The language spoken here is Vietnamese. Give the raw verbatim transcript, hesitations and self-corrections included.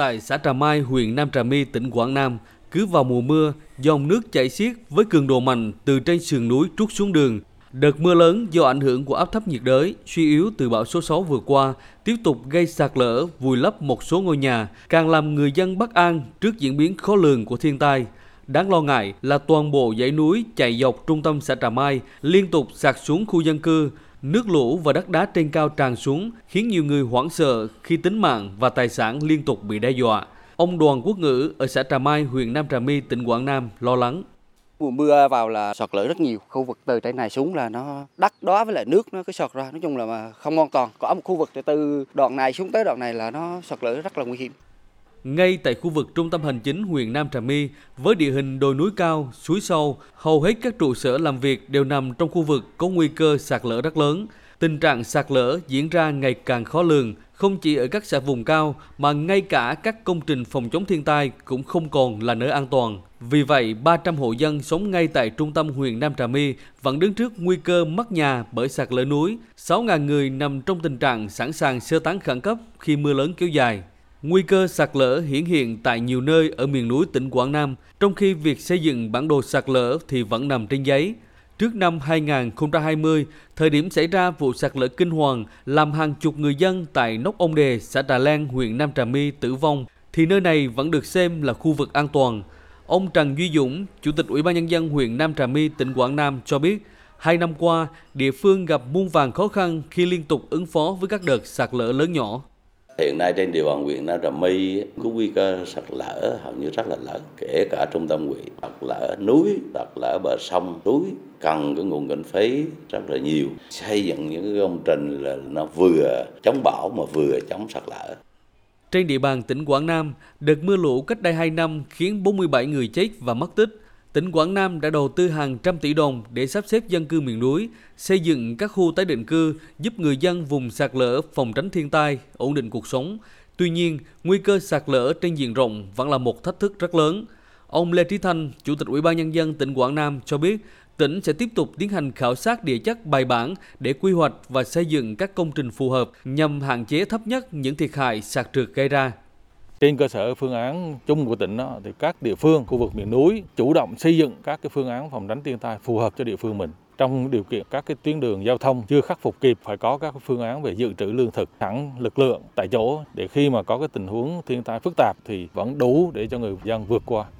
Tại xã Trà Mai, huyện Nam Trà My, tỉnh Quảng Nam, cứ vào mùa mưa, dòng nước chảy xiết với cường độ mạnh từ trên sườn núi trút xuống đường. Đợt mưa lớn do ảnh hưởng của áp thấp nhiệt đới suy yếu từ bão số sáu vừa qua tiếp tục gây sạt lở, vùi lấp một số ngôi nhà, càng làm người dân bất an trước diễn biến khó lường của thiên tai. Đáng lo ngại là toàn bộ dãy núi chạy dọc trung tâm xã Trà Mai liên tục sạt xuống khu dân cư, nước lũ và đất đá trên cao tràn xuống khiến nhiều người hoảng sợ khi tính mạng và tài sản liên tục bị đe dọa. Ông Đoàn Quốc Ngữ ở xã Trà Mai, huyện Nam Trà My, tỉnh Quảng Nam lo lắng. Mùa mưa vào là sạt lở rất nhiều, khu vực từ trên này xuống là nó đất đó với lại nước nó cứ sạt ra, nói chung là mà không an toàn. Có một khu vực từ đoạn này xuống tới đoạn này là nó sạt lở rất là nguy hiểm. Ngay tại khu vực trung tâm hành chính huyện Nam Trà My, với địa hình đồi núi cao, suối sâu, hầu hết các trụ sở làm việc đều nằm trong khu vực có nguy cơ sạt lở rất lớn. Tình trạng sạt lở diễn ra ngày càng khó lường, không chỉ ở các xã vùng cao mà ngay cả các công trình phòng chống thiên tai cũng không còn là nơi an toàn. Vì vậy, ba trăm hộ dân sống ngay tại trung tâm huyện Nam Trà My vẫn đứng trước nguy cơ mất nhà bởi sạt lở núi. sáu nghìn người nằm trong tình trạng sẵn sàng sơ tán khẩn cấp khi mưa lớn kéo dài. Nguy cơ sạt lở hiển hiện tại nhiều nơi ở miền núi tỉnh Quảng Nam, trong khi việc xây dựng bản đồ sạt lở thì vẫn nằm trên giấy. Trước năm hai nghìn không trăm hai mươi, thời điểm xảy ra vụ sạt lở kinh hoàng làm hàng chục người dân tại Nóc Ông Đề, xã Trà Leng, huyện Nam Trà My tử vong, thì nơi này vẫn được xem là khu vực an toàn. Ông Trần Duy Dũng, Chủ tịch Ủy ban Nhân dân huyện Nam Trà My, tỉnh Quảng Nam cho biết, hai năm qua, địa phương gặp muôn vàn khó khăn khi liên tục ứng phó với các đợt sạt lở lớn nhỏ. Hiện nay trên địa bàn huyện Nam Trà My có nguy cơ sạt lở hầu như rất là lớn, kể cả trung tâm huyện, sạt lở núi, sạt lở bờ sông, núi cần cái nguồn kinh phí rất là nhiều. Xây dựng những cái công trình là nó vừa chống bão mà vừa chống sạt lở. Trên địa bàn tỉnh Quảng Nam, đợt mưa lũ cách đây hai năm khiến bốn mươi bảy người chết và mất tích. Tỉnh Quảng Nam đã đầu tư hàng trăm tỷ đồng để sắp xếp dân cư miền núi, xây dựng các khu tái định cư giúp người dân vùng sạt lở phòng tránh thiên tai, ổn định cuộc sống. Tuy nhiên, nguy cơ sạt lở trên diện rộng vẫn là một thách thức rất lớn. Ông Lê Trí Thanh, Chủ tịch Ủy ban Nhân dân tỉnh Quảng Nam cho biết, tỉnh sẽ tiếp tục tiến hành khảo sát địa chất bài bản để quy hoạch và xây dựng các công trình phù hợp nhằm hạn chế thấp nhất những thiệt hại sạt trượt gây ra. Trên cơ sở phương án chung của tỉnh đó, thì các địa phương, khu vực miền núi chủ động xây dựng các cái phương án phòng tránh thiên tai phù hợp cho địa phương mình. Trong điều kiện các cái tuyến đường giao thông chưa khắc phục kịp, phải có các phương án về dự trữ lương thực, sẵn lực lượng tại chỗ để khi mà có cái tình huống thiên tai phức tạp thì vẫn đủ để cho người dân vượt qua.